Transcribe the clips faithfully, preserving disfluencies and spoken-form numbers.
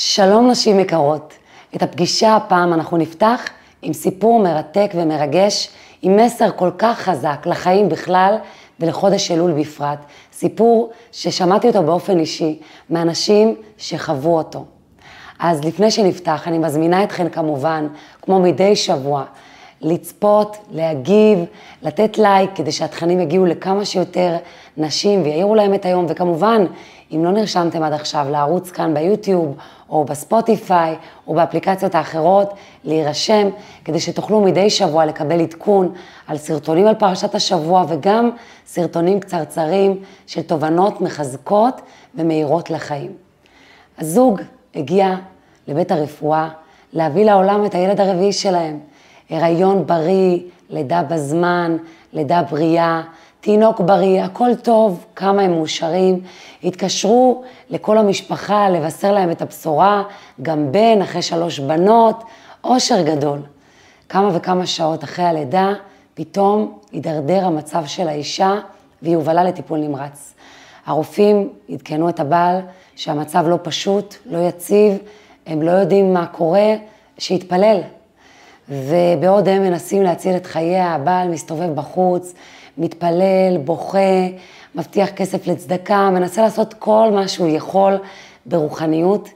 שלום נשים יקרות, את הפגישה הפעם אנחנו נפתח עם סיפור מרתק ומרגש, עם מסר כל כך חזק לחיים בכלל ולחודש אלול בפרט. סיפור ששמעתי אותו באופן אישי, מאנשים שחוו אותו. אז לפני שנפתח, אני מזמינה אתכן כמובן, כמו מדי שבוע, לצפות, להגיב, לתת לייק, כדי שהתכנים יגיעו לכמה שיותר נשים ויעירו להם את היום, וכמובן, אם לא נרשמתם עד עכשיו לערוץ כאן ביוטיוב, או בספוטיפיי, או באפליקציות האחרות, להירשם, כדי שתוכלו מדי שבוע לקבל עדכון על סרטונים על פרשת השבוע, וגם סרטונים קצרצרים של תובנות מחזקות ומהירות לחיים. הזוג הגיע לבית הרפואה להביא לעולם את הילד הרביעי שלהם. הריון בריא, לידה בזמן, לידה בריאה, תינוק בריא, הכל טוב, כמה הם מאושרים. התקשרו לכל המשפחה לבשר להם את הבשורה, גם בן אחרי שלוש בנות, אושר גדול. כמה וכמה שעות אחרי הלידה, פתאום ידרדר המצב של האישה והיא הובלה לטיפול נמרץ. הרופאים עדכנו את הבעל שהמצב לא פשוט, לא יציב, הם לא יודעים מה קורה, שהתפלל. ובעוד הם מנסים להציל את חייה, הבעל מסתובב בחוץ, מתפלל, בוכה, מבטיח כסף לצדקה, מנסה לעשות כל מה שהוא יכול ברוחניות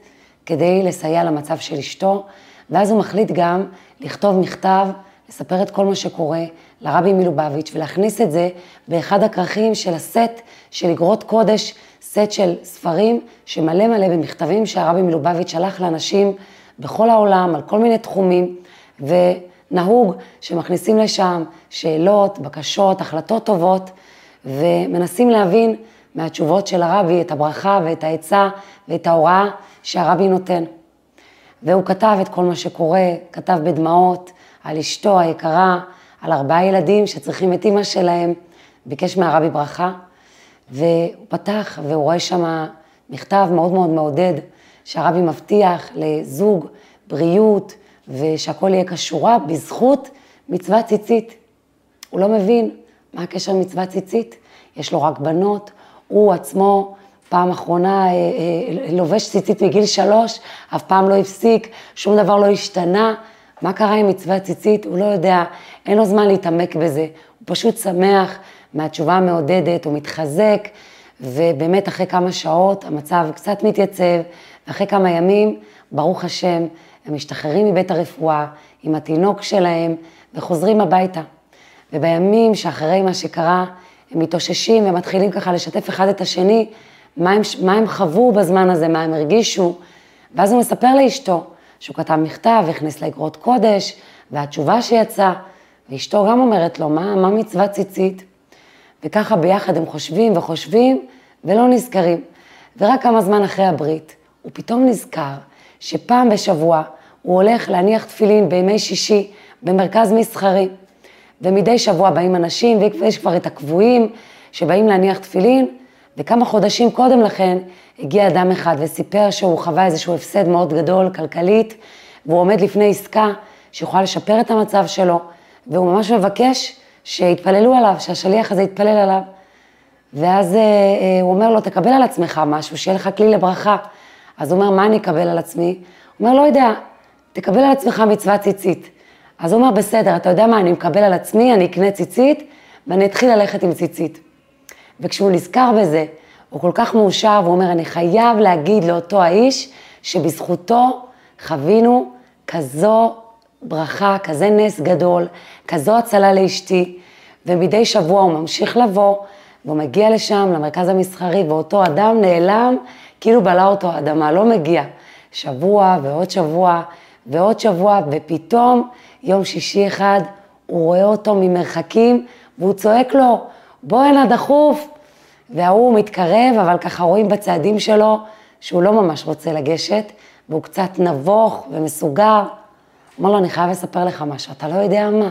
כדי לסייע למצב של אשתו, ואז הוא מחליט גם לכתוב מכתב, לספר את כל מה שקורה לרבי מלובביץ' ולהכניס את זה באחד הכרכים של הסט של אגרות קודש, סט של ספרים שמלא מלא במכתבים שהרבי מלובביץ' שלח לאנשים בכל העולם על כל מיני תחומים, ונהוג שמכניסים לשם שאלות, בקשות, החלטות טובות, ומנסים להבין מהתשובות של הרבי את הברכה ואת העצה ואת ההוראה שהרבי נותן. והוא כתב את כל מה שקורה, כתב בדמעות על אשתו היקרה, על ארבעה ילדים שצריכים את אמא שלהם, ביקש מהרבי ברכה, והוא פתח והוא רואה שם מכתב מאוד מאוד מעודד, שהרבי מבטיח לזוג בריאות, ושהכל יהיה קשורה בזכות מצווה ציצית. הוא לא מבין מה הקשר מצווה ציצית, יש לו רק בנות, הוא עצמו פעם אחרונה אה, אה, לובש ציצית מגיל שלוש, אף פעם לא הפסיק, שום דבר לא השתנה. מה קרה עם מצווה ציצית? הוא לא יודע, אין לו זמן להתעמק בזה. הוא פשוט שמח מהתשובה המעודדת, הוא מתחזק, ובאמת אחרי כמה שעות המצב קצת מתייצב, ואחרי כמה ימים, ברוך השם, הם משתחררים מבית הרפואה עם התינוק שלהם וחוזרים הביתה. ובימים שאחרי מה שקרה, הם מתאוששים ומתחילים ככה לשתף אחד את השני, מה הם, מה הם חוו בזמן הזה, מה הם הרגישו. ואז הוא מספר לאשתו שהוא כתב מכתב, הכניס לאגרות קודש, והתשובה שיצאה. ואשתו גם אומרת לו, מה, מה מצווה ציצית? וככה ביחד הם חושבים וחושבים ולא נזכרים. ורק כמה זמן אחרי הברית, הוא פתאום נזכר שפעם בשבוע הוא הולך להניח תפילין בימי שישי במרכז מסחרי. ומדי שבוע באים אנשים, ויש כבר את הקבועים שבאים להניח תפילין, וכמה חודשים קודם לכן הגיע אדם אחד וסיפר שהוא חווה איזשהו הפסד מאוד גדול, כלכלית, והוא עומד לפני עסקה שיכולה לשפר את המצב שלו, והוא ממש מבקש שיתפללו עליו, שהשליח הזה יתפלל עליו. ואז הוא אומר לו, תקבל על עצמך משהו, שיהיה לך כלי לברכה. אז הוא אומר, מה אני אקבל על עצמי? הוא אומר, לא יודע, תקבל על עצמך מצווה ציצית. אז הוא אומר, בסדר, אתה יודע מה, אני מקבל על עצמי, אני אקנה ציצית, ואני אתחיל ללכת עם ציצית. וכשהוא נזכר בזה, הוא כל כך מאושר, והוא אומר, אני חייב להגיד לאותו האיש, שבזכותו חווינו כזו ברכה, כזה נס גדול, כזו הצלה לאשתי, ומדי שבוע הוא ממשיך לבוא, והוא מגיע לשם, למרכז המסחרי, ואותו אדם נעלם, כאילו בלה אותו האדמה, לא מגיע. שבוע ועוד שבוע ועוד שבוע, ופתאום יום שישי אחד הוא רואה אותו ממרחקים, והוא צועק לו, בוא הנה דחוף. והוא מתקרב, אבל ככה רואים בצעדים שלו, שהוא לא ממש רוצה לגשת, והוא קצת נבוך ומסוגר. אומר לו, אני חייב לספר לך משהו, אתה לא יודע מה.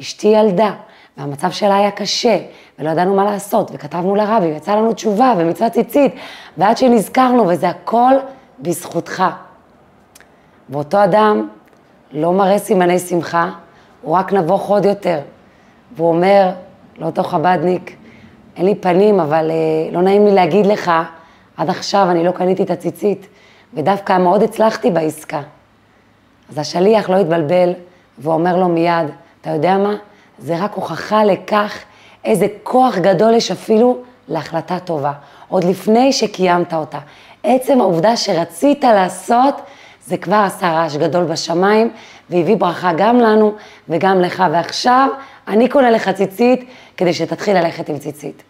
אשתי ילדה, והמצב שלה היה קשה, ולא ידענו מה לעשות, וכתבנו לרבי, ויצא לנו תשובה ומצווה ציצית, ועד שנזכרנו, וזה הכל בזכותך. ואותו אדם לא מראה סימני שמחה, הוא רק נבוך עוד יותר. והוא אומר לאותו חבדניק, אין לי פנים, אבל אה, לא נעים לי להגיד לך, עד עכשיו אני לא קניתי את הציצית, ודווקא מאוד הצלחתי בעסקה. אז השליח לא התבלבל ואומר לו מיד, אתה יודע מה? זה רק הוכחה לכך איזה כוח גדול יש אפילו להחלטה טובה, עוד לפני שקיימת אותה. עצם העובדה שרצית לעשות, זה כבר עשה רעש גדול בשמיים, והביא ברכה גם לנו וגם לך. ועכשיו אני קונה לך ציצית, כדי שתתחיל ללכת עם ציצית.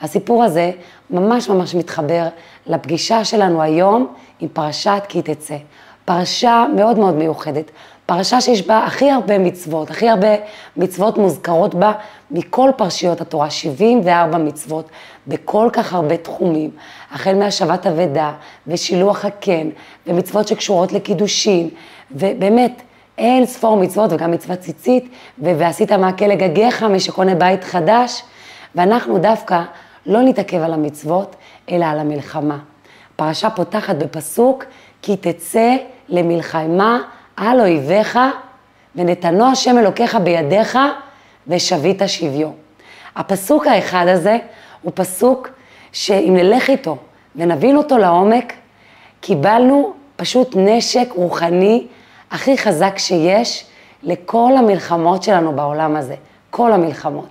הסיפור הזה ממש ממש מתחבר לפגישה שלנו היום עם פרשת כי תצא. פרשה מאוד מאוד מיוחדת. פרשה שיש בה הכי הרבה מצוות, הכי הרבה מצוות מוזכרות בה מכל פרשיות התורה, שבעים וארבע מצוות, בכל כך הרבה תחומים, החל מהשבת אבדה ושילוח הקן, ומצוות שקשורות לקידושין, ובאמת אין ספור מצוות וגם מצוות ציצית, ועשית מעקה לגגיך מי שקונה בית חדש, ואנחנו דווקא לא נתעכב על המצוות, אלא על המלחמה. פרשה פותחת בפסוק, כי תצא למלחמה, על אויביך, ונתנו השם אלוקיך בידיך, ושבית שביו. הפסוק האחד הזה הוא פסוק שאם נלך איתו ונבין אותו לעומק, קיבלנו פשוט נשק רוחני הכי חזק שיש לכל המלחמות שלנו בעולם הזה, כל המלחמות.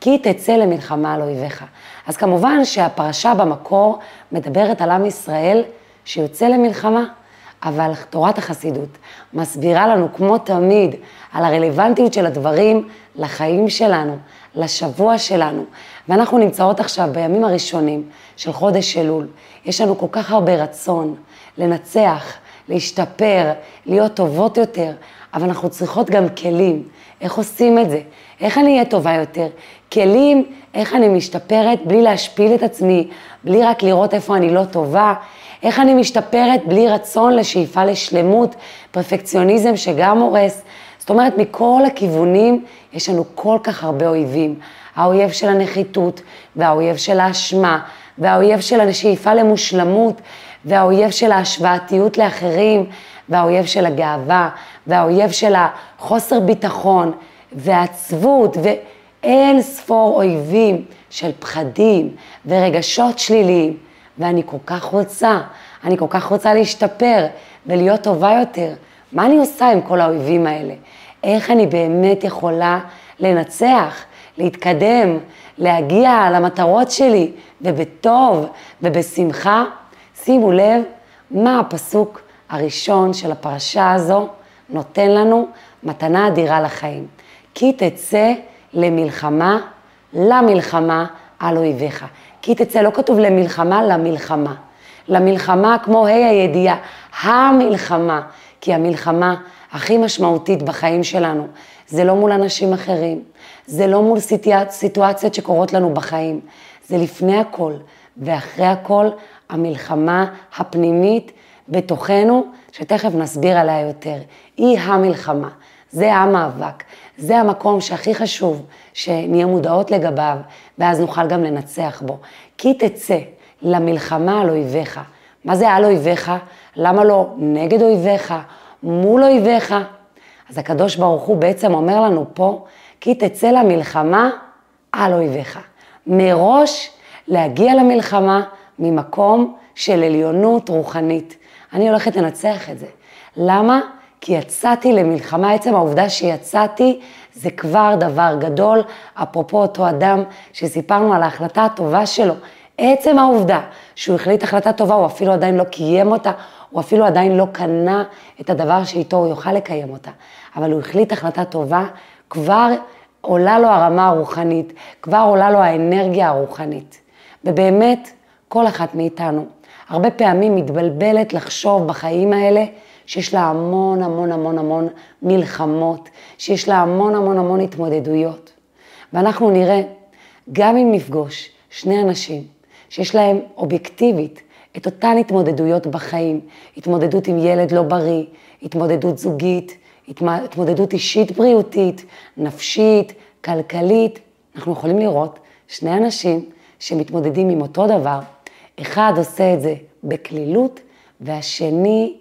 כי תצא למלחמה על אויביך. אז כמובן שהפרשה במקור מדברת על עם ישראל שיוצא למלחמה, אבל תורת החסידות מסבירה לנו כמו תמיד על הרלוונטיות של הדברים לחיים שלנו, לשבוע שלנו. ואנחנו נמצאות עכשיו בימים הראשונים של חודש אלול. יש לנו כל כך הרבה רצון לנצח, להשתפר, להיות טובות יותר, אבל אנחנו צריכות גם כלים. איך עושים את זה? איך אני אהיה טובה יותר? כלים, איך אני משתפרת בלי להשפיל את עצמי, בלי רק לראות איפה אני לא טובה, איך אני משתפרת בלי רצון לשאיפה לשלמות, פרפקציוניזם שגם הורס. זאת אומרת, מכל הכיוונים יש לנו כל כך הרבה אויבים. האויב של הנחיתות, והאויב של האשמה, והאויב של השאיפה למושלמות, והאויב של ההשוואתיות לאחרים, והאויב של הגאווה, והאויב של החוסר ביטחון, והעצבות, ואין ספור אויבים של פחדים ורגשות שליליים. ואני כל כך רוצה, אני כל כך רוצה להשתפר ולהיות טובה יותר. מה אני עושה עם כל האויבים האלה? איך אני באמת יכולה לנצח, להתקדם, להגיע למטרות שלי, ובטוב ובשמחה? שימו לב מה הפסוק הראשון של הפרשה הזו נותן לנו מתנה אדירה לחיים. כי תצא למלחמה, למלחמה על אויביך. כי תצא, לא כתוב למלחמה, למלחמה. למלחמה כמו ה' הידיעה, המלחמה, כי המלחמה הכי משמעותית בחיים שלנו, זה לא מול אנשים אחרים, זה לא מול סיטואציות שקורות לנו בחיים, זה לפני הכל ואחרי הכל המלחמה הפנימית בתוכנו, שתכף נסביר עליה יותר. היא המלחמה, זה המאבק, זה המקום שהכי חשוב שנהיה מודעות לגביו, ואז נוכל גם לנצח בו. כי תצא למלחמה על אויביך. מה זה על אויביך? למה לא נגד אויביך? מול אויביך? אז הקדוש ברוך הוא בעצם אומר לנו פה, כי תצא למלחמה על אויביך. מראש להגיע למלחמה ממקום של עליונות רוחנית. אני הולכת לנצח את זה. למה? כי יצאתי למלחמה, עצם העובדה שיצאתי, זה כבר דבר גדול, אפרופו אותו אדם שסיפרנו על ההחלטה הטובה שלו. עצם העובדה שהוא החליט החלטה טובה, הוא אפילו עדיין לא קיים אותה, הוא אפילו עדיין לא קנה את הדבר שאיתו הוא יוכל לקיים אותה. אבל הוא החליט החלטה טובה, כבר עולה לו הרמה הרוחנית, כבר עולה לו האנרגיה הרוחנית. ובאמת, כל אחת מאיתנו, הרבה פעמים מתבלבלת לחשוב בחיים האלה, שיש לה המון המון המון המון מלחמות, שיש לה המון המון המון התמודדויות. ואנחנו נראה, גם אם נפגוש שני אנשים שיש להם אובייקטיבית את אותן התמודדויות בחיים, התמודדות עם ילד לא בריא, התמודדות זוגית, התמודדות אישית בריאותית, נפשית, כלכלית, אנחנו יכולים לראות שני אנשים שמתמודדים עם אותו דבר. אחד עושה את זה בכלילות, והשני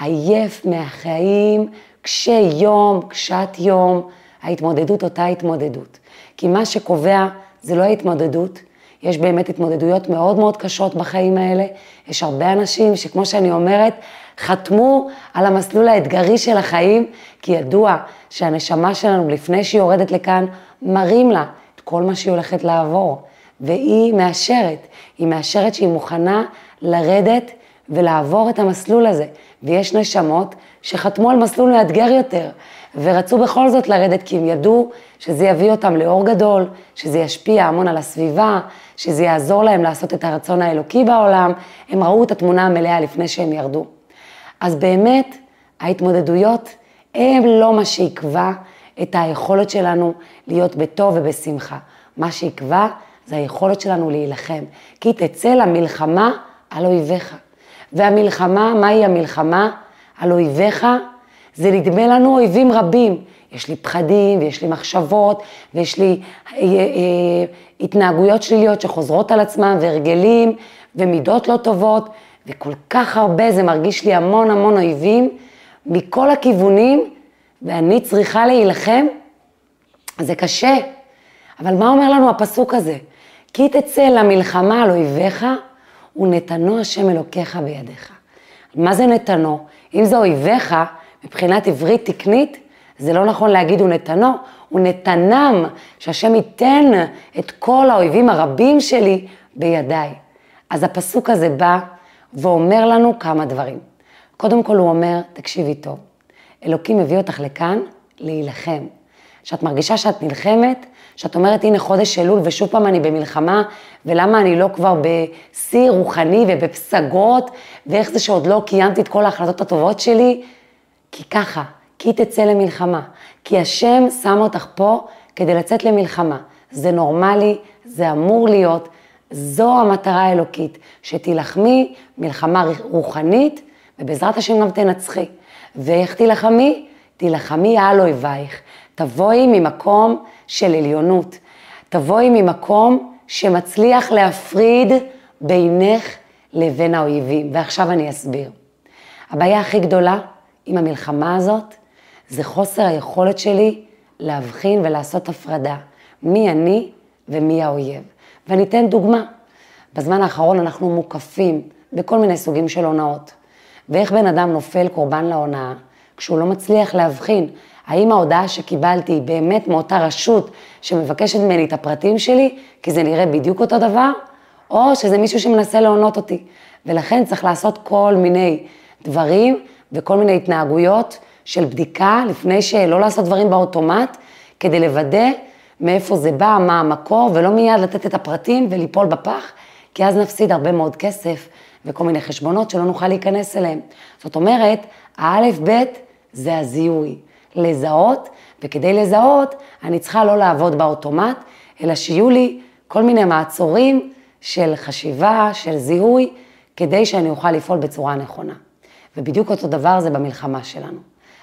עייף מהחיים, קשה יום, קשת יום, ההתמודדות אותה התמודדות. כי מה שקובע זה לא ההתמודדות, יש באמת התמודדויות מאוד מאוד קשות בחיים האלה. יש הרבה אנשים שכמו שאני אומרת, חתמו על המסלול האתגרי של החיים, כי ידוע שהנשמה שלנו לפני שהיא יורדת לכאן, מרים לה את כל מה שהיא הולכת לעבור. והיא מאשרת, היא מאשרת שהיא מוכנה לרדת ולעבור את המסלול הזה. ויש נשמות שחתמו על מסלול מאתגר יותר, ורצו בכל זאת לרדת כי הם ידעו שזה יביא אותם לאור גדול, שזה ישפיע המון על הסביבה, שזה יעזור להם לעשות את הרצון האלוקי בעולם. הם ראו את התמונה המלאה לפני שהם ירדו. אז באמת ההתמודדויות הם לא מה שיקבע את היכולת שלנו להיות בטוב ובשמחה. מה שיקבע זה היכולת שלנו להילחם. כי תצא למלחמה על אויביך. והמלחמה, מהי המלחמה? על אויביך, זה נדמה לנו אויבים רבים. יש לי פחדים ויש לי מחשבות ויש לי אה, אה, אה, התנהגויות שליליות שחוזרות על עצמם והרגלים ומידות לא טובות. וכל כך הרבה, זה מרגיש לי המון המון אויבים מכל הכיוונים, ואני צריכה להילחם. זה קשה. אבל מה אומר לנו הפסוק הזה? כי תצא למלחמה על אויביך, ונתנו השם אלוקיך בידיך. מה זה נתנו? אם זה אויביך, מבחינת עברית תקנית, זה לא נכון להגיד הוא נתנו, הוא נתנם, שהשם ייתן את כל האויבים הרבים שלי בידיי. אז הפסוק הזה בא ואומר לנו כמה דברים. קודם כל הוא אומר, תקשיבי טוב, אלוקים הביא אותך לכאן להילחם. שאת מרגישה שאת נלחמת, שאת אומרת, הנה חודש אלול, ושוב פעם אני במלחמה, ולמה אני לא כבר בשיא רוחני ובפסגות, ואיך זה שעוד לא קיימתי את כל ההחלטות הטובות שלי? כי ככה, כי תצא למלחמה, כי השם שם אותך פה כדי לצאת למלחמה. זה נורמלי, זה אמור להיות, זו המטרה האלוקית, שתילחמי מלחמה רוחנית, ובעזרת השם גם תנצחי. ואיך תילחמי? תילחמי על אויבייך. תבואי ממקום של עליונות, תבואי ממקום שמצליח להפריד בינך לבין האויבים. ועכשיו אני אסביר. הבעיה הכי גדולה עם המלחמה הזאת, זה חוסר היכולת שלי להבחין ולעשות הפרדה, מי אני ומי האויב. ואני אתן דוגמה. בזמן האחרון אנחנו מוקפים בכל מיני סוגים של הונאות. ואיך בן אדם נופל קורבן להונאה, כשהוא לא מצליח להבחין, האם ההודעה שקיבלתי היא באמת מאותה רשות שמבקשת ממני את הפרטים שלי, כי זה נראה בדיוק אותו דבר, או שזה מישהו שמנסה להונות אותי. ולכן צריך לעשות כל מיני דברים וכל מיני התנהגויות של בדיקה, לפני שלא לעשות דברים באוטומט, כדי לוודא מאיפה זה בא, מה המקור, ולא מיד לתת את הפרטים וליפול בפח, כי אז נפסיד הרבה מאוד כסף וכל מיני חשבונות שלא נוכל להיכנס אליהם. זאת אומרת, האלף בית זה הזיהוי. לזהות, וכדי לזהות אני צריכה לא לעבוד באוטומט, אלא שיהיו לי כל מיני מעצורים של חשיבה, של זיהוי, כדי שאני אוכל לפעול בצורה נכונה. ובדיוק אותו דבר זה במלחמה שלנו.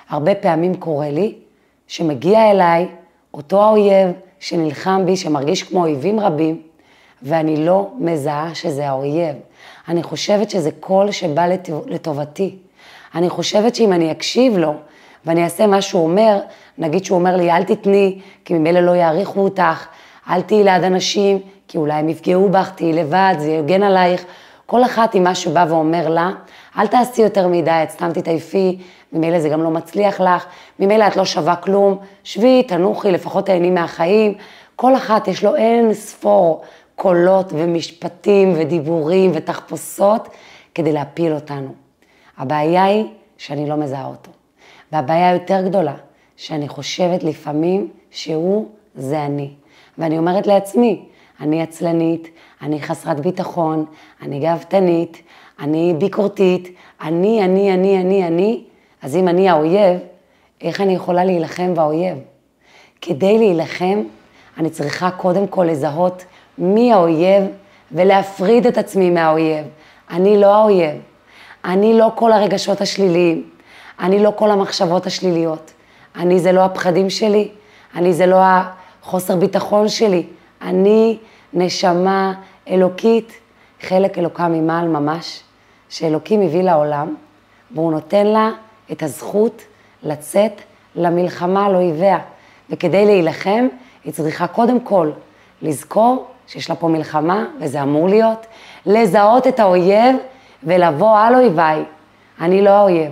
הרבה פעמים קורה לי שמגיע אליי אותו האויב שנלחם בי, שמרגיש כמו אויבים רבים, ואני לא מזהה שזה האויב. אני חושבת שזה קול שבא לטובתי. אני חושבת שאם אני אקשיב לו, ואני אעשה מה שהוא אומר, נגיד שהוא אומר לי, אל תתני, כי ממילא לא יעריכו אותך, אל תהי ליד אנשים, כי אולי הם יפגעו בך, תהי לבד, זה יוגן עלייך. כל אחת עם מה שבא ואומר לה, אל תעשי יותר מדי, סתם תתעייפי, ממילא זה גם לא מצליח לך, ממילא את לא שווה כלום, שבי, תנוחי, לפחות תהני מהחיים. כל אחת יש לו אין ספור קולות ומשפטים ודיבורים ותחפושות כדי להפיל אותנו. הבעיה היא שאני לא מזהה אותו. והבעיה יותר גדולה, שאני חושבת לפעמים שהוא זה אני. ואני אומרת לעצמי, אני עצלנית, אני חסרת ביטחון, אני גאוותנית, אני ביקורתית, אני, אני, אני, אני, אני. אז אם אני האויב, איך אני יכולה להילחם באויב? כדי להילחם, אני צריכה קודם כל לזהות מי האויב ולהפריד את עצמי מהאויב. אני לא האויב, אני לא כל הרגשות השליליים. אני לא כל המחשבות השליליות. אני זה לא הפחדים שלי. אני זה לא החוסר ביטחון שלי. אני נשמה אלוקית, חלק אלוקה ממעל ממש, שאלוקים הביא לעולם, והוא נותן לה את הזכות לצאת למלחמה על אויביה. וכדי להילחם, היא צריכה קודם כל לזכור שיש לה פה מלחמה, וזה אמור להיות, לזהות את האויב ולבוא על אויביי. אני לא האויב,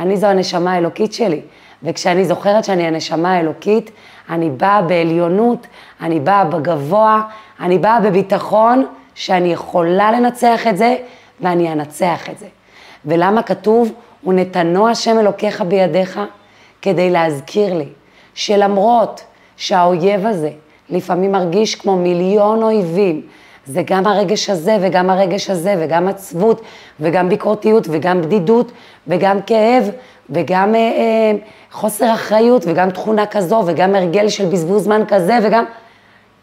אני זו הנשמה האלוקית שלי. וכשאני זוכרת שאני הנשמה האלוקית, אני באה בעליונות, אני באה בגבוה, אני באה בביטחון, שאני יכולה לנצח את זה, ואני אנצח את זה. ולמה כתוב, ונתנו השם אלוקיך בידיך, כדי להזכיר לי, שלמרות שהאויב הזה לפעמים מרגיש כמו מיליון אויבים, זה גם הרגש הזה וגם הרגש הזה וגם עצבות וגם ביקורתיות וגם בדידות וגם כאב וגם אה, אה, חוסר אחריות וגם תכונה כזו וגם הרגל של בזבוז זמן כזה וגם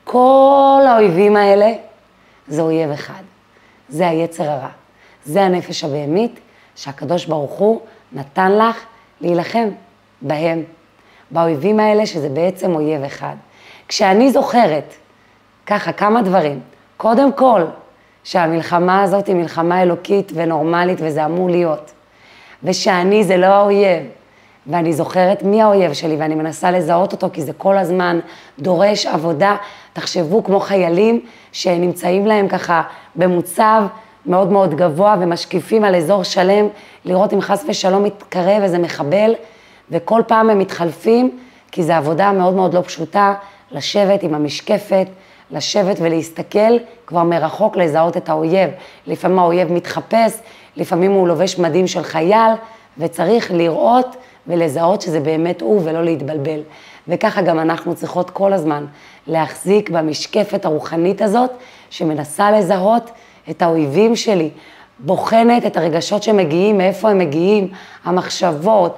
כל האויבים האלה זה אויב אחד, זה היצר הרע, זה הנפש הבהמית שהקדוש ברוך הוא נתן לך להילחם בהם, באויבים האלה שזה בעצם אויב אחד. כשאני זוכרת ככה כמה דברים, קודם כל, שהמלחמה הזאת היא מלחמה אלוקית ונורמלית וזה אמור להיות. ושאני זה לא האויב, ואני זוכרת מי האויב שלי ואני מנסה לזהות אותו כי זה כל הזמן דורש עבודה. תחשבו כמו חיילים שנמצאים להם ככה במוצב מאוד מאוד גבוה ומשקיפים על אזור שלם, לראות אם חס ושלום מתקרב איזה מחבל, וכל פעם הם מתחלפים כי זו עבודה מאוד מאוד לא פשוטה לשבת עם המשקפת, לשבת ולהסתכל כבר מרחוק לזהות את האויב. לפעמים האויב מתחפש, לפעמים הוא לובש מדים של חייל, וצריך לראות ולזהות שזה באמת הוא ולא להתבלבל. וככה גם אנחנו צריכות כל הזמן להחזיק במשקפת הרוחנית הזאת, שמנסה לזהות את האויבים שלי, בוחנת את הרגשות שמגיעים, מאיפה הם מגיעים, המחשבות,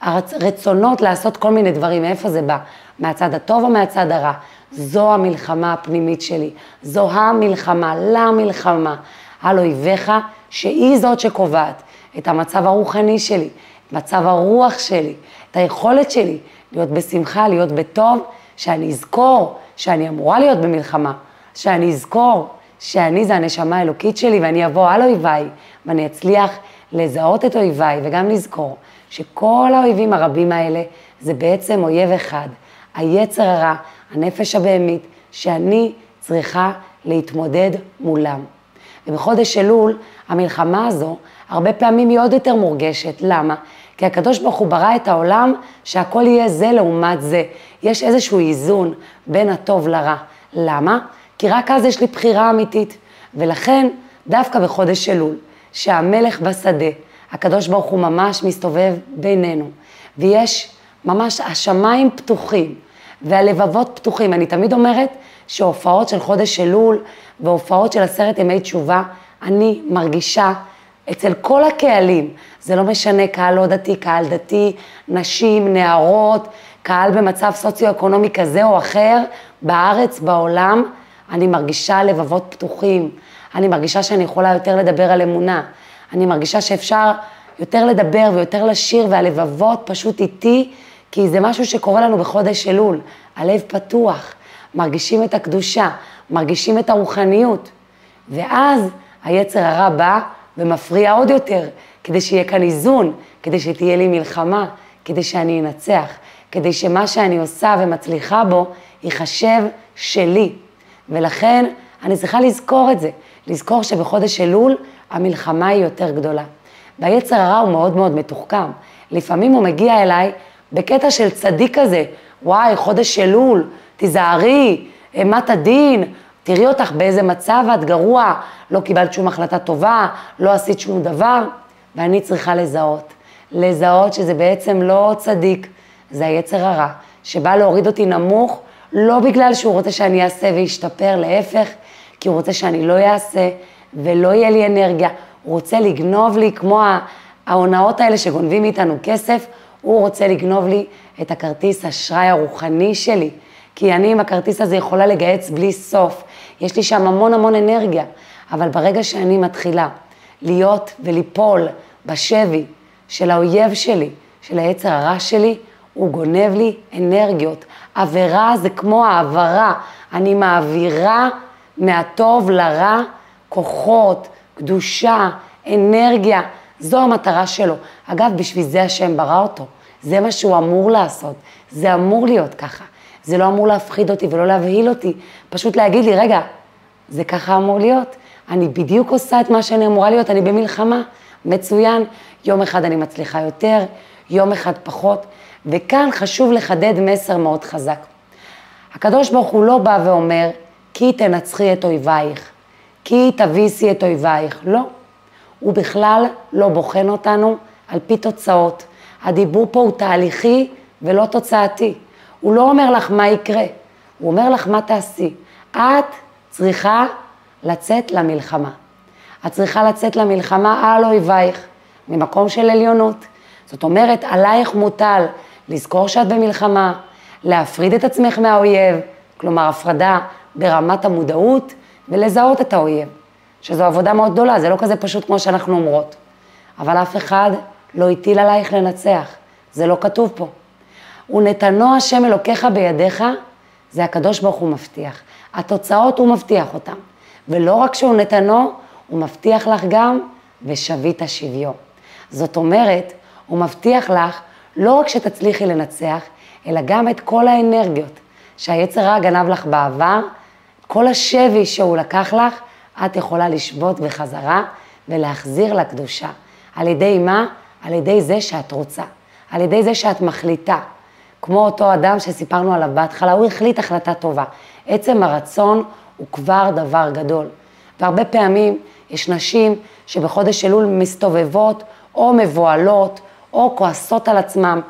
הרצונות לעשות כל מיני דברים, מאיפה זה בא, מהצד הטוב או מהצד הרע. זו המלחמה הפנימית שלי, זו המלחמה, למלחמה, על אויביך, שהיא זאת שקובעת את המצב הרוחני שלי, את מצב הרוח שלי, את היכולת שלי להיות בשמחה, להיות בטוב, שאני אזכור שאני אמורה להיות במלחמה, שאני אזכור שאני זה הנשמה האלוקית שלי ואני אבוא על אויביי, ואני אצליח לזהות את אויביי וגם לזכור שכל האויבים הרבים האלה זה בעצם אויב אחד, היצר הרע, הנפש הבהמית, שאני צריכה להתמודד מולם. ובחודש אלול, המלחמה הזו, הרבה פעמים היא עוד יותר מורגשת. למה? כי הקדוש ברוך הוא ברא את העולם שהכל יהיה זה לעומת זה. יש איזשהו איזון בין הטוב לרע. למה? כי רק אז יש לי בחירה אמיתית. ולכן, דווקא בחודש אלול, שהמלך בשדה, הקדוש ברוך הוא ממש מסתובב בינינו. ויש ממש השמיים פתוחים. והלבבות פתוחים. אני תמיד אומרת שהופעות של חודש אלול והופעות של עשרת ימי תשובה, אני מרגישה אצל כל הקהלים, זה לא משנה, קהל לא דתי, קהל דתי, נשים, נערות, קהל במצב סוציו-אקונומי כזה או אחר, בארץ, בעולם, אני מרגישה לבבות פתוחים. אני מרגישה שאני יכולה יותר לדבר על אמונה. אני מרגישה שאפשר יותר לדבר ויותר לשיר, והלבבות פשוט איתי, כי זה משהו שקורה לנו בחודש אלול, הלב פתוח, מרגישים את הקדושה, מרגישים את הרוחניות, ואז היצר הרע בא ומפריע עוד יותר, כדי שיהיה כאן איזון, כדי שתהיה לי מלחמה, כדי שאני אנצח, כדי שמה שאני עושה ומצליחה בו, ייחשב שלי. ולכן אני צריכה לזכור את זה, לזכור שבחודש אלול המלחמה היא יותר גדולה. והיצר הרע הוא מאוד מאוד מתוחכם, לפעמים הוא מגיע אליי, בקטע של צדיק כזה, וואי, חודש אלול, תיזהרי, אימת הדין, תראי אותך באיזה מצב את גרוע, לא קיבלת שום החלטה טובה, לא עשית שום דבר, ואני צריכה לזהות. לזהות שזה בעצם לא צדיק, זה היצר הרע, שבא להוריד אותי נמוך, לא בגלל שהוא רוצה שאני אעשה וישתפר, להפך, כי הוא רוצה שאני לא אעשה ולא יהיה לי אנרגיה, הוא רוצה לגנוב לי כמו ההונאות האלה שגונבים איתנו כסף, הוא רוצה לגנוב לי את הכרטיס אשראי הרוחני שלי, כי אני עם הכרטיס הזה יכולה לגייץ בלי סוף. יש לי שם המון המון אנרגיה, אבל ברגע שאני מתחילה להיות וליפול בשבי של האויב שלי, של היצר הרע שלי, הוא גונב לי אנרגיות. עבירה זה כמו העברה, אני מעבירה מהטוב לרע, כוחות, קדושה, אנרגיה, זו המטרה שלו. אגב, בשביל זה השם ברא אותו. זה מה שהוא אמור לעשות. זה אמור להיות ככה. זה לא אמור להפחיד אותי ולא להבהיל אותי, פשוט להגיד לי, רגע, זה ככה אמור להיות, אני בדיוק עושה את מה שאני אמורה להיות, אני במלחמה, מצוין, יום אחד אני מצליחה יותר, יום אחד פחות, וכאן חשוב לחדד מסר מאוד חזק. הקדוש ברוך הוא לא בא ואומר, כי תנצחי את אויבייך, כי תביסי את אויבייך, לא. הוא בכלל לא בוחן אותנו על פי תוצאות. הדיבור פה הוא תהליכי ולא תוצאתי. הוא לא אומר לך מה יקרה, הוא אומר לך מה תעשי. את צריכה לצאת למלחמה. את צריכה לצאת למלחמה על אויבייך, ממקום של עליונות. זאת אומרת, עלייך מוטל לזכור שאת במלחמה, להפריד את עצמך מהאויב, כלומר הפרדה ברמת המודעות, ולזהות את האויב, שזו עבודה מאוד גדולה, זה לא כזה פשוט כמו שאנחנו אומרות. אבל אף אחד לא הטיל עלייך לנצח, זה לא כתוב פה. ונתנו השם אלוקיך בידיך, זה הקדוש ברוך הוא מבטיח. התוצאות הוא מבטיח אותן, ולא רק שהוא נתנו, הוא מבטיח לך גם ושבית שביו. זאת אומרת, הוא מבטיח לך לא רק שתצליחי לנצח, אלא גם את כל האנרגיות שהיצר הרע גנב לך בעבר, כל השבי שהוא לקח לך, את יכולה לשבות בחזרה ולהחזיר לקדושה. על ידי מה? על ידי זה שאת רוצה. על ידי זה שאת מחליטה. כמו אותו אדם שסיפרנו עליו בהתחלה, הוא החליט החלטה טובה. עצם הרצון הוא כבר דבר גדול. והרבה פעמים יש נשים שבחודש אלול מסתובבות או מבועלות או כועסות על עצמם.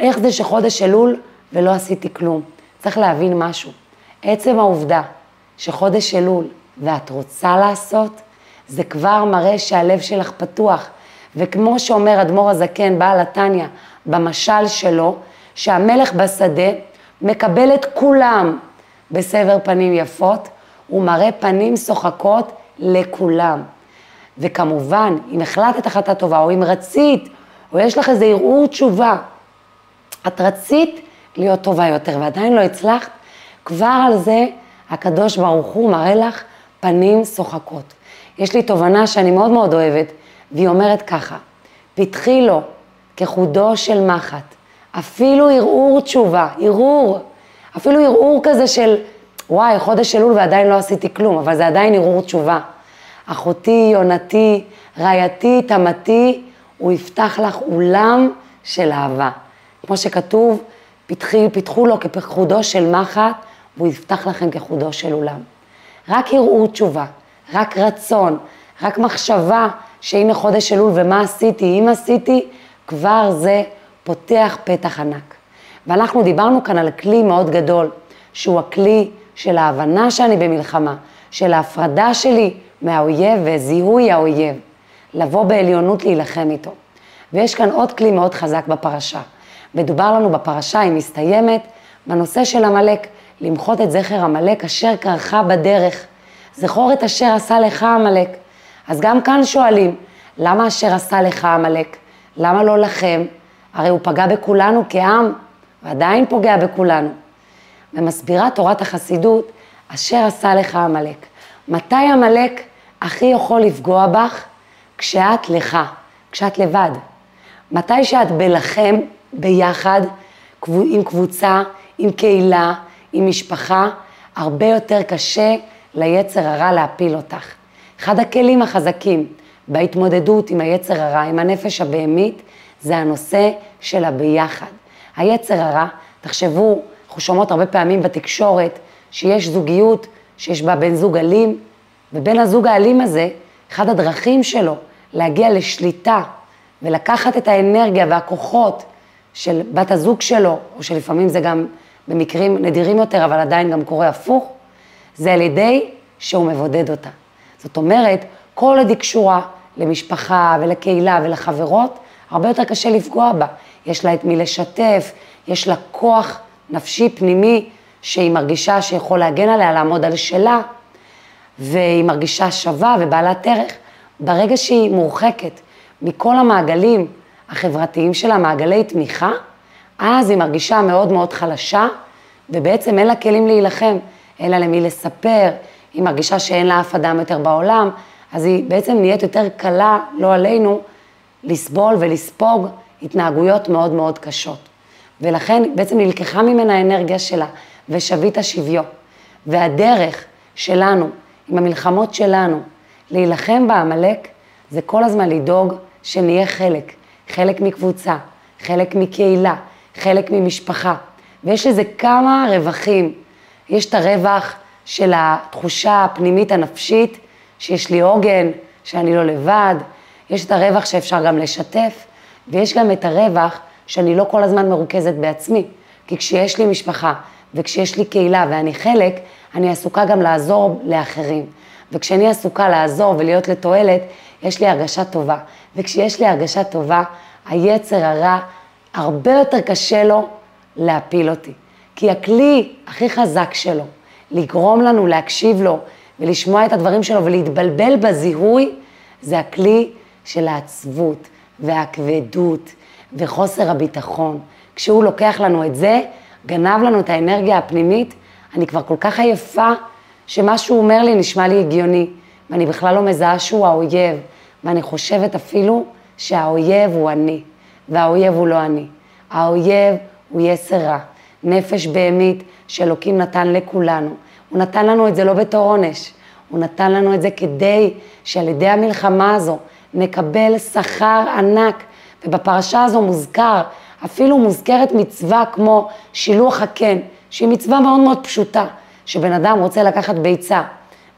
איך זה שחודש אלול ולא עשיתי כלום? צריך להבין משהו. עצם העובדה שחודש אלול ואת רוצה לעשות, זה כבר מראה שהלב שלך פתוח. וכמו שאומר אדמו"ר הזקן, בעל התניא, במשל שלו, שהמלך בשדה מקבל את כולם בסבר פנים יפות, הוא מראה פנים שוחקות לכולם. וכמובן, אם החלטת החלטה טובה, או אם רצית, או יש לך איזה ערעור תשובה, את רצית להיות טובה יותר, ועדיין לא הצלחת, כבר על זה הקדוש ברוך הוא מראה לך פנים שוחקות. יש לי תובנה שאני מאוד מאוד אוהבת, והיא אומרת ככה, פתחי לו כחודו של מחט, אפילו ערעור תשובה, ערעור, אפילו ערעור כזה של, וואי, חודש אלול ועדיין לא עשיתי כלום, אבל זה עדיין ערעור תשובה. אחותי, יונתי, רעייתי, תמתי, הוא יפתח לך אולם של אהבה. כמו שכתוב, פתחי, פתחו לו כחודו של מחט, והוא יפתח לכם כחודו של אולם. רק ערעור תשובה, רק רצון, רק מחשבה שהנה חודש אלול ומה עשיתי, אם עשיתי, כבר זה פותח פתח ענק. ואנחנו דיברנו כאן על כלי מאוד גדול, שהוא הכלי של ההבנה שאני במלחמה, של ההפרדה שלי מהאויב וזיהוי האויב, לבוא בעליונות להילחם איתו. ויש כאן עוד כלי מאוד חזק בפרשה. מדובר לנו בפרשה, היא מסתיימת, בנושא של המלך, למחות את זכר המלך אשר קרחה בדרך. זכור את אשר עשה לך המלך. אז גם כאן שואלים, למה אשר עשה לך המלך? למה לא לכם? הרי הוא פגע בכולנו כעם, ועדיין פוגע בכולנו. ומסבירה תורת החסידות, אשר עשה לך המלך. מתי המלך הכי יכול לפגוע בך? כשאת לך, כשאת לבד. מתי שאת בלכם ביחד, עם קבוצה, עם קהילה, עם משפחה, הרבה יותר קשה ליצר הרע להפיל אותך. אחד הכלים החזקים בהתמודדות עם היצר הרע, עם הנפש הבהמית, זה הנושא של הביחד. היצר הרע, תחשבו, אנחנו שומעות הרבה פעמים בתקשורת, שיש זוגיות, שיש בה בן זוג אלים, ובן הזוג האלים הזה, אחד הדרכים שלו להגיע לשליטה, ולקחת את האנרגיה והכוחות של בת הזוג שלו, או שלפעמים זה גם במקרים נדירים יותר, אבל עדיין גם קורה הפוך, זה על ידי שהוא מבודד אותה. זאת אומרת, כל הדקשורה למשפחה ולקהילה ולחברות, הרבה יותר קשה לפגוע בה. יש לה את מי לשתף, יש לה כוח נפשי פנימי, שהיא מרגישה שיכול להגן עליה, לעמוד על שלה, והיא מרגישה שווה ובעלת ערך. ברגע שהיא מורחקת מכל המעגלים החברתיים שלה, מעגלי תמיכה, אז היא מרגישה מאוד מאוד חלשה, ובעצם אין לה כלים להילחם, אלא למי לספר, היא מרגישה שאין לה אף אדם יותר בעולם, אז היא בעצם נהיית יותר קלה, לא עלינו, לסבול ולספוג התנהגויות מאוד מאוד קשות. ולכן בעצם נלקחה ממנה האנרגיה שלה, ושבית השוויו. והדרך שלנו, עם המלחמות שלנו, להילחם בעמלק, זה כל הזמן לדאוג שנהיה חלק, חלק מקבוצה, חלק מקהילה, חלק ממשפחה. ויש לזה כמה רווחים. יש את הרווח של התחושה הפנימית הנפשית, שיש לי עוגן, שאני לא לבד. יש את הרווח שאפשר גם לשתף, ויש גם את הרווח שאני לא כל הזמן מרוכזת בעצמי. כי כשיש לי משפחה, וכשיש לי קהילה ואני חלק, אני עסוקה גם לעזור לאחרים. וכשאני עסוקה לעזור ולהיות לתועלת, יש לי הרגשה טובה. וכשיש לי הרגשה טובה, היצר הרע הרבה יותר קשה לו להפיל אותי. כי הכלי הכי חזק שלו, לגרום לנו להקשיב לו ולשמוע את הדברים שלו ולהתבלבל בזיהוי, זה הכלי של העצבות והכבדות וחוסר הביטחון. כשהוא לוקח לנו את זה, גנב לנו את האנרגיה הפנימית, אני כבר כל כך עייפה שמה שהוא אומר לי נשמע לי הגיוני, ואני בכלל לא מזהה שהוא האויב, ואני חושבת אפילו שהאויב הוא אני, והאויב הוא לא אני. האויב הוא יצר רע, נפש בהמית שאלוקים נתן לכולנו. הוא נתן לנו את זה לא בתור עונש, הוא נתן לנו את זה כדי שעל ידי המלחמה הזו נקבל שכר ענק, ובפרשה הזו מוזכר, אפילו מוזכרת מצווה כמו שילוח הקן, שהיא מצווה מאוד מאוד פשוטה, שבן אדם רוצה לקחת ביצה,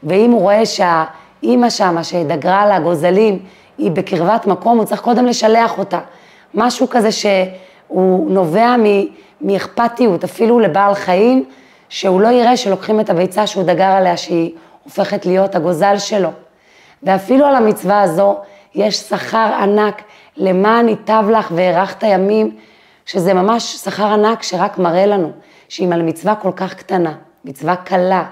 ואם הוא רואה שהאימא שמה שהדגרה על הגוזלים, היא בקרבת מקום, הוא צריך קודם לשלח אותה. משהו כזה שהוא נובע מאכפתיות, אפילו לבעל חיים, שהוא לא יראה שלוקחים את הביצה שהוא דגר עליה, שהיא הופכת להיות הגוזל שלו. ואפילו על המצווה הזו, יש שכר ענק, למען ייטב לך והארכת ימים, שזה ממש שכר ענק שרק מראה לנו, שאם על מצווה כל כך קטנה, מצווה קלה,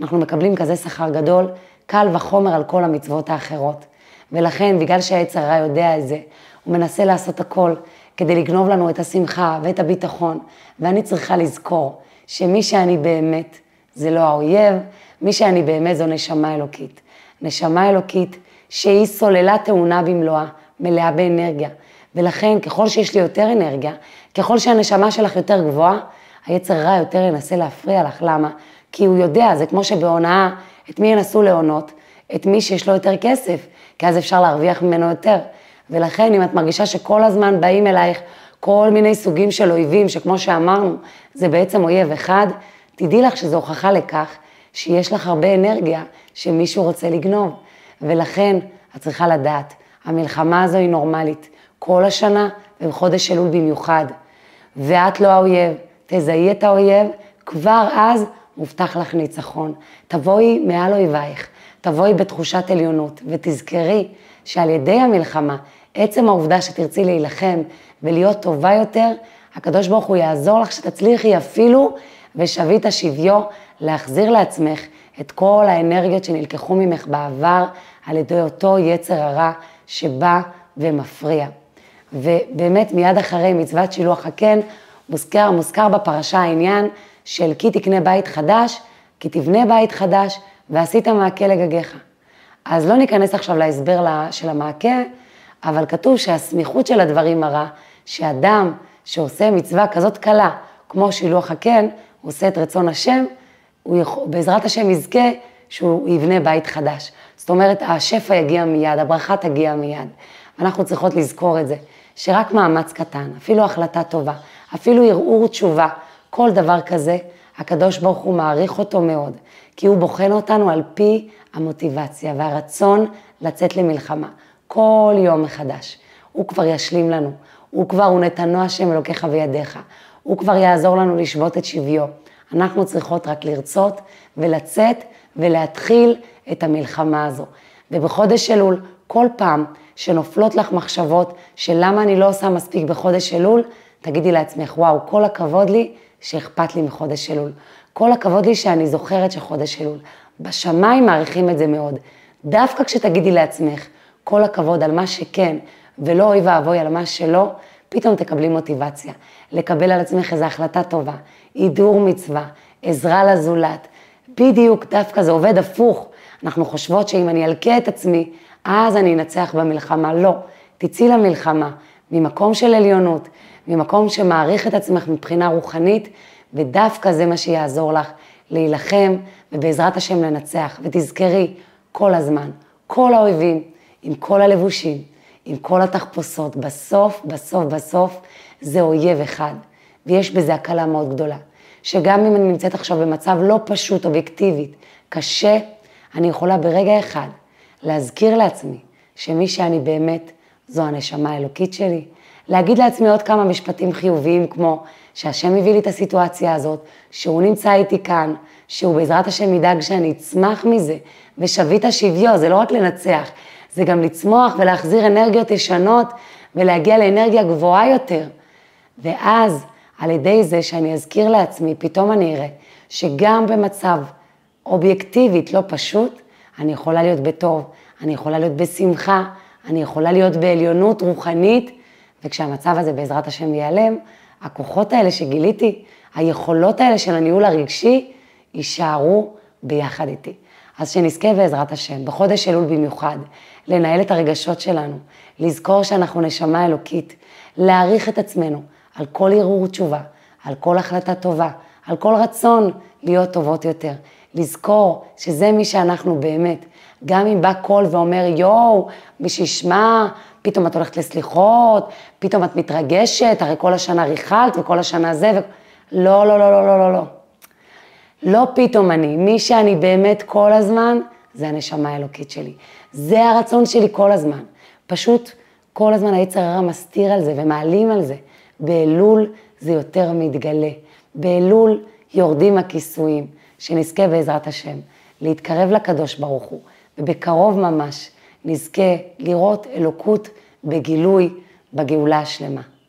אנחנו מקבלים כזה שכר גדול, קל וחומר על כל המצוות האחרות. ולכן, בגלל שהיצר הרע יודע את זה, הוא מנסה לעשות הכל כדי לגנוב לנו את השמחה ואת הביטחון, ואני צריכה לזכור שמי שאני באמת זה לא האויב, מי שאני באמת זו נשמה אלוקית. נשמה אלוקית שהיא סוללה תאונה במלואה, מלאה באנרגיה. ולכן, ככל שיש לי יותר אנרגיה, ככל שהנשמה שלך יותר גבוהה, היצר רע יותר ינסה להפריע לך. למה? כי הוא יודע, זה כמו שבהונאה, את מי ינסו להונות? את מי שיש לו יותר כסף, כי אז אפשר להרוויח ממנו יותר. ולכן, אם את מרגישה שכל הזמן באים אלייך כל מיני סוגים של אויבים, שכמו שאמרנו, זה בעצם אויב אחד, תדעי לך שזו הוכחה לכך שיש לך הרבה אנרגיה שמישהו רוצה לגנוב. ולכן, את צריכה לדעת, המלחמה הזו היא נורמלית, כל השנה ובחודש אלול במיוחד. ואת לא האויב, תזהי את האויב, כבר אז מובטח לך ניצחון. תבואי מעל אויבייך, תבואי בתחושת עליונות, ותזכרי שעל ידי המלחמה, עצם העובדה שתרצי להילחם ולהיות טובה יותר, הקדוש ברוך הוא יעזור לך שתצליחי אפילו ושבי את השוויו להחזיר לעצמך את כל האנרגיות שנלקחו ממך בעבר על ידי אותו יצר הרע שבא ומפריע. ובאמת מיד אחרי מצוות שילוח הקן, מוזכר, מוזכר בפרשה העניין של כי תקנה בית חדש, כי תבנה בית חדש, ועשית מעקה לגגיך. אז לא ניכנס עכשיו להסבר של המעקה, אבל כתוב שהסמיכות של הדברים מראה, שאדם שעושה מצווה כזאת קלה, כמו שילוח הקן, הוא עושה את רצון השם, הוא יכול, בעזרת השם יזכה שהוא יבנה בית חדש. זאת אומרת, השפע יגיע מיד, הברכה תגיע מיד. אנחנו צריכות לזכור את זה, שרק מאמץ קטן, אפילו החלטה טובה, אפילו ערעור תשובה, כל דבר כזה, הקדוש ברוך הוא מעריך אותו מאוד, כי הוא בוחן אותנו על פי המוטיבציה והרצון לצאת למלחמה. כל יום מחדש, הוא כבר ישלים לנו, הוא כבר הוא נתנו השם אלוקיך וידיך, הוא כבר יעזור לנו לשבות את שוויו. אנחנו צריכות רק לרצות ולצאת ולהתחיל את המלחמה הזו. ובחודש אלול, כל פעם שנופלות לך מחשבות של למה אני לא עושה מספיק בחודש אלול, תגידי לעצמך, וואו, כל הכבוד לי שאכפת לי מחודש אלול. כל הכבוד לי שאני זוכרת שחודש אלול. בשמיים מעריכים את זה מאוד. דווקא כשתגידי לעצמך, כל הכבוד על מה שכן, ולא אוי ואבוי על מה שלא, פתאום תקבלי מוטיבציה. לקבל על עצמך איזו החלטה טובה, הידור מצווה, עזרה לזולת. בדיוק דווקא זה עובד הפוך. אנחנו חושבות שאם אני אלכה את עצמי, אז אני אנצח במלחמה. לא, תצאי למלחמה, ממקום של עליונות, ממקום שמעריך את עצמך מבחינה רוחנית, ודווקא זה מה שיעזור לך להילחם ובעזרת השם לנצח. ותזכרי כל הזמן, כל האויבים, עם כל הלבושים, עם כל התחפושות, בסוף, בסוף, בסוף, זה אויב אחד. ויש בזה הקלה מאוד גדולה. שגם אם אני נמצאת עכשיו במצב לא פשוט, אובייקטיבית, קשה, אני יכולה ברגע אחד להזכיר לעצמי שמי שאני באמת זו הנשמה האלוקית שלי. להגיד לעצמי עוד כמה משפטים חיוביים כמו שהשם הביא לי את הסיטואציה הזאת, שהוא נמצא איתי כאן, שהוא בעזרת השם ידאג שאני אצמח מזה ושביא את השוויון. זה לא רק לנצח, זה גם לצמוח ולהחזיר אנרגיות ישנות ולהגיע לאנרגיה גבוהה יותר. ואז על ידי זה שאני אזכיר לעצמי, פתאום אני אראה שגם במצב אובייקטיבית לא פשוט, אני יכולה להיות בטוב, אני יכולה להיות בשמחה, אני יכולה להיות בעליונות רוחנית, וכשהמצב הזה בעזרת השם ייעלם, הכוחות האלה שגיליתי, היכולות האלה של הניהול הרגשי, יישארו ביחד איתי. אז שנזכה בעזרת השם, בחודש אלול במיוחד, לנהל את הרגשות שלנו, לזכור שאנחנו נשמה אלוקית, להעריך את עצמנו על כל ערעור תשובה, על כל החלטה טובה, על כל רצון להיות טובות יותר. לזכור שזה מי שאנחנו באמת. גם אם בא קול ואומר, יואו, מי שישמע, פתאום את הולכת לסליחות, פתאום את מתרגשת, הרי כל השנה ריחלת וכל השנה זה. ו... לא, לא, לא, לא, לא, לא, לא. לא פתאום אני, מי שאני באמת כל הזמן, זה הנשמה האלוקית שלי. זה הרצון שלי כל הזמן. פשוט כל הזמן היצר הרע מסתיר על זה ומעלים על זה. באלול זה יותר מתגלה. באלול יורדים הכיסויים. שנזכה בעזרת השם להתקרב לקדוש ברוך הוא, ובקרוב ממש נזכה לראות אלוקות בגילוי, בגאולה השלמה.